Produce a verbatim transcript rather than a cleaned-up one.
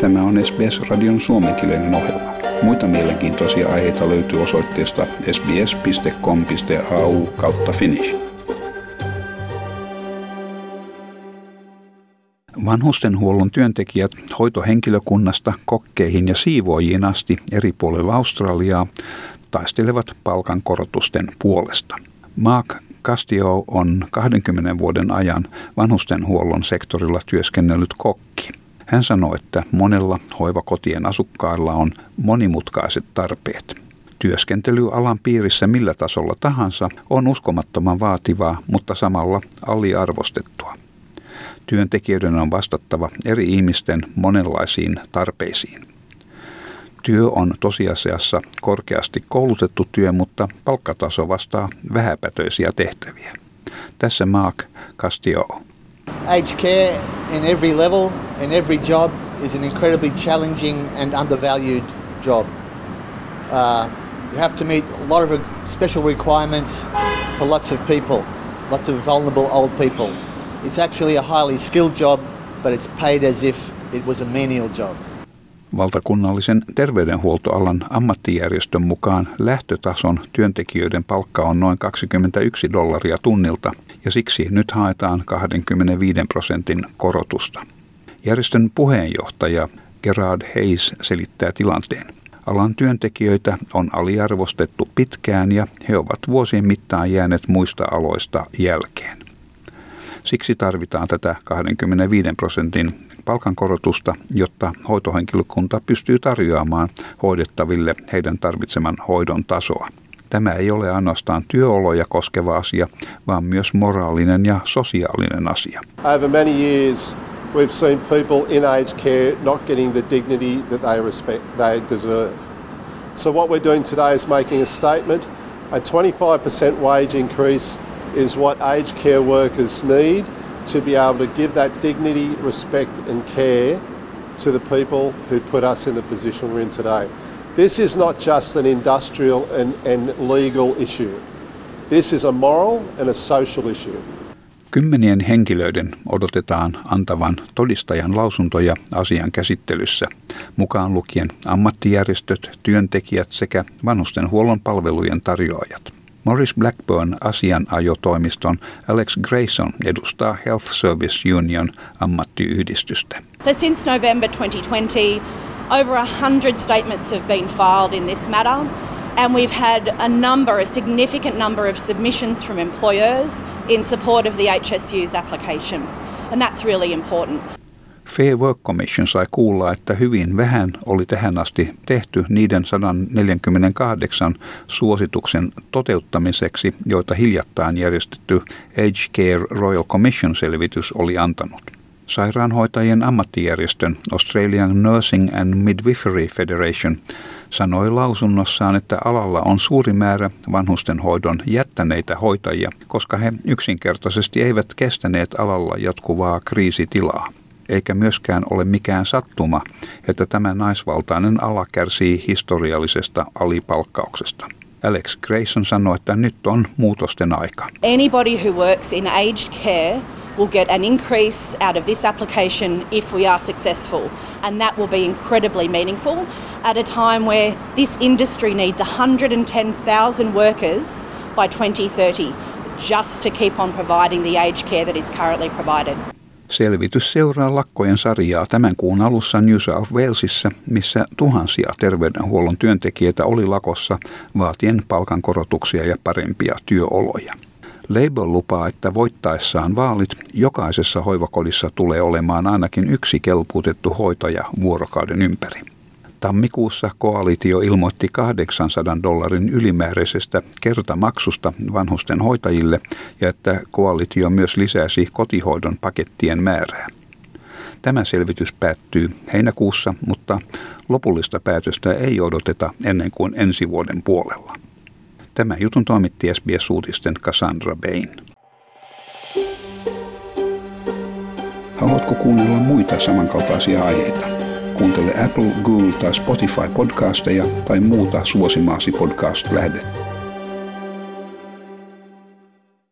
Tämä on S B S-radion suomenkielinen ohjelma. Muita mielenkiintoisia aiheita löytyy osoitteesta sbs piste com piste a u kautta finnish. Vanhustenhuollon työntekijät hoitohenkilökunnasta kokkeihin ja siivoojiin asti eri puolilla Australiaa taistelevat palkankorotusten puolesta. Mark Castillo on kahdenkymmenen vuoden ajan vanhustenhuollon sektorilla työskennellyt kokki. Hän sanoi, että monella hoivakotien asukkailla on monimutkaiset tarpeet. Työskentely alan piirissä millä tasolla tahansa on uskomattoman vaativaa, mutta samalla aliarvostettua. Työntekijöiden on vastattava eri ihmisten monenlaisiin tarpeisiin. Työ on tosiasiassa korkeasti koulutettu työ, mutta palkkataso vastaa vähäpätöisiä tehtäviä. Tässä Mark Castillo. Aged care in every level, in every job is an incredibly challenging and undervalued job. Uh, you have to meet a lot of special requirements for lots of people, lots of vulnerable old people. It's actually a highly skilled job, but it's paid as if it was a menial job. Valtakunnallisen terveydenhuoltoalan ammattijärjestön mukaan lähtötason työntekijöiden palkka on noin kaksikymmentäyksi dollaria tunnilta, ja siksi nyt haetaan kaksikymmentäviisi prosentin korotusta. Järjestön puheenjohtaja Gerard Hayes selittää tilanteen. Alan työntekijöitä on aliarvostettu pitkään ja he ovat vuosien mittaan jääneet muista aloista jälkeen. Siksi tarvitaan tätä kaksikymmentäviisi prosentin palkankorotusta, jotta hoitohenkilökunta pystyy tarjoamaan hoidettaville heidän tarvitseman hoidon tasoa. Tämä ei ole ainoastaan työoloja koskeva asia, vaan myös moraalinen ja sosiaalinen asia. Over many years we've seen people in aged care not getting the dignity that they respect they deserve. So what we're doing today is making a statement. A twenty-five percent wage increase is what aged care workers need to be able to give that dignity, respect and care to the people who put us in the position we're in today. This is not just an industrial and, and legal issue. This is a moral and a social issue. Kymmenien henkilöiden odotetaan antavan todistajan lausuntoja asian käsittelyssä, mukaan lukien ammattijärjestöt, työntekijät sekä vanhustenhuollon palvelujen tarjoajat. Maurice Blackburn asianajotoimiston Alex Grayson edustaa Health Service Union ammattiyhdistystä. So since November twenty twenty, over one hundred statements have been filed in this matter, and we've had a number, a significant number of submissions from employers in support of the H S U's application, and that's really important. Fair Work Commission sai kuulla, että hyvin vähän oli tähän asti tehty niiden sata neljäkymmentäkahdeksan suosituksen toteuttamiseksi, joita hiljattain järjestetty Aged Care Royal Commission selvitys oli antanut. Sairaanhoitajien ammattijärjestön Australian Nursing and Midwifery Federation sanoi lausunnossaan, että alalla on suuri määrä vanhustenhoidon jättäneitä hoitajia, koska he yksinkertaisesti eivät kestäneet alalla jatkuvaa kriisitilaa. Eikä myöskään ole mikään sattuma, että tämä naisvaltainen ala kärsii historiallisesta alipalkkauksesta. Alex Grayson sanoi, että nyt on muutosten aika. Anybody who works in aged care will get an increase out of this application if we are successful, and that will be incredibly meaningful at a time where this industry needs one hundred ten thousand workers by twenty thirty just to keep on providing the aged care that is currently provided. Selvitys seuraa lakkojen sarjaa tämän kuun alussa New South Walesissa, missä tuhansia terveydenhuollon työntekijöitä oli lakossa vaatien palkankorotuksia ja parempia työoloja. Labor lupaa, että voittaessaan vaalit jokaisessa hoivakodissa tulee olemaan ainakin yksi kelpuutettu hoitaja vuorokauden ympäri. Tammikuussa koalitio ilmoitti kahdeksansadan dollarin ylimääräisestä kertamaksusta vanhusten hoitajille ja että koalitio myös lisäsi kotihoidon pakettien määrää. Tämä selvitys päättyy heinäkuussa, mutta lopullista päätöstä ei odoteta ennen kuin ensi vuoden puolella. Tämä jutun toimitti S B S-uutisten Cassandra Bain. Haluatko kuunnella muita samankaltaisia aiheita? Kuuntele Apple, Google tai Spotify podcasteja tai muuta suosimaasi podcast-lähdettä.